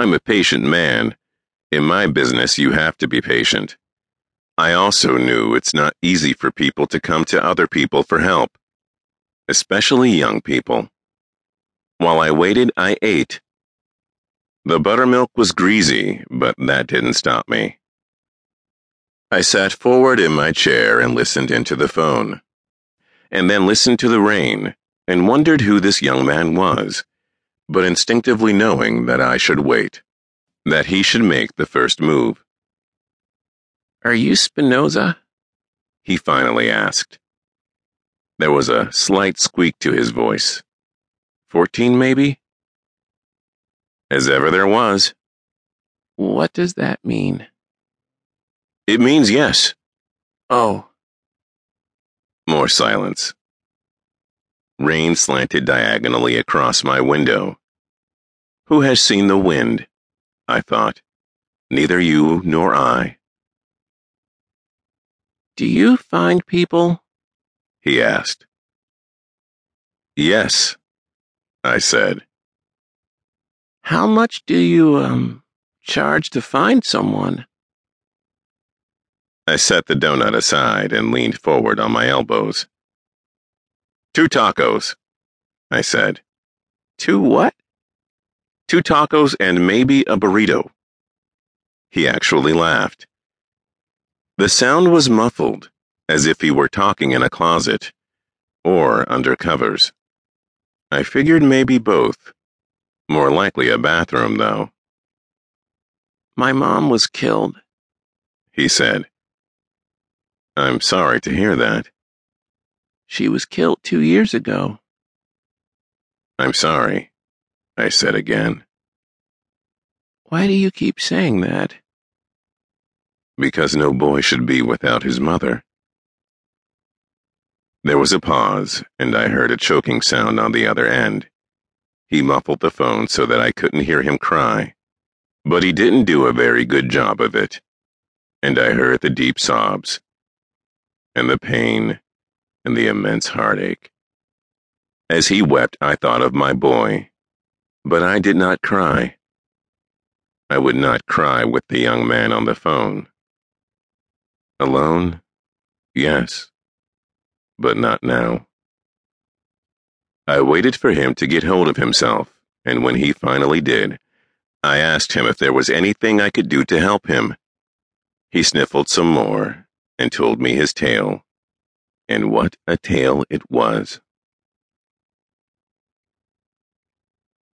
I'm a patient man. In my business, you have to be patient. I also knew it's not easy for people to come to other people for help, especially young people. While I waited, I ate. The buttermilk was greasy, but that didn't stop me. I sat forward in my chair and listened into the phone, and then listened to the rain and wondered who this young man was, but instinctively knowing that I should wait, that he should make the first move. "Are you Spinoza?" he finally asked. There was a slight squeak to his voice. 14, maybe? As ever there was. "What does that mean?" "It means yes." "Oh." More silence. Rain slanted diagonally across my window. Who has seen the wind? I thought. Neither you nor I. "Do you find people?" he asked. "Yes," I said. "How much do you, charge to find someone?" I set the donut aside and leaned forward on my elbows. $2 tacos, I said. "Two what?" $2 tacos and maybe a burrito." He actually laughed. The sound was muffled, as if he were talking in a closet, or under covers. I figured maybe both. More likely a bathroom, though. "My mom was killed," he said. "I'm sorry to hear that." "She was killed 2 years ago." "I'm sorry," I said again. "Why do you keep saying that?" "Because no boy should be without his mother." There was a pause, and I heard a choking sound on the other end. He muffled the phone so that I couldn't hear him cry, but he didn't do a very good job of it, and I heard the deep sobs, and the pain, and the immense heartache. As he wept, I thought of my boy, but I did not cry. I would not cry with the young man on the phone. Alone? Yes, but not now. I waited for him to get hold of himself, and when he finally did, I asked him if there was anything I could do to help him. He sniffled some more and told me his tale, and what a tale it was.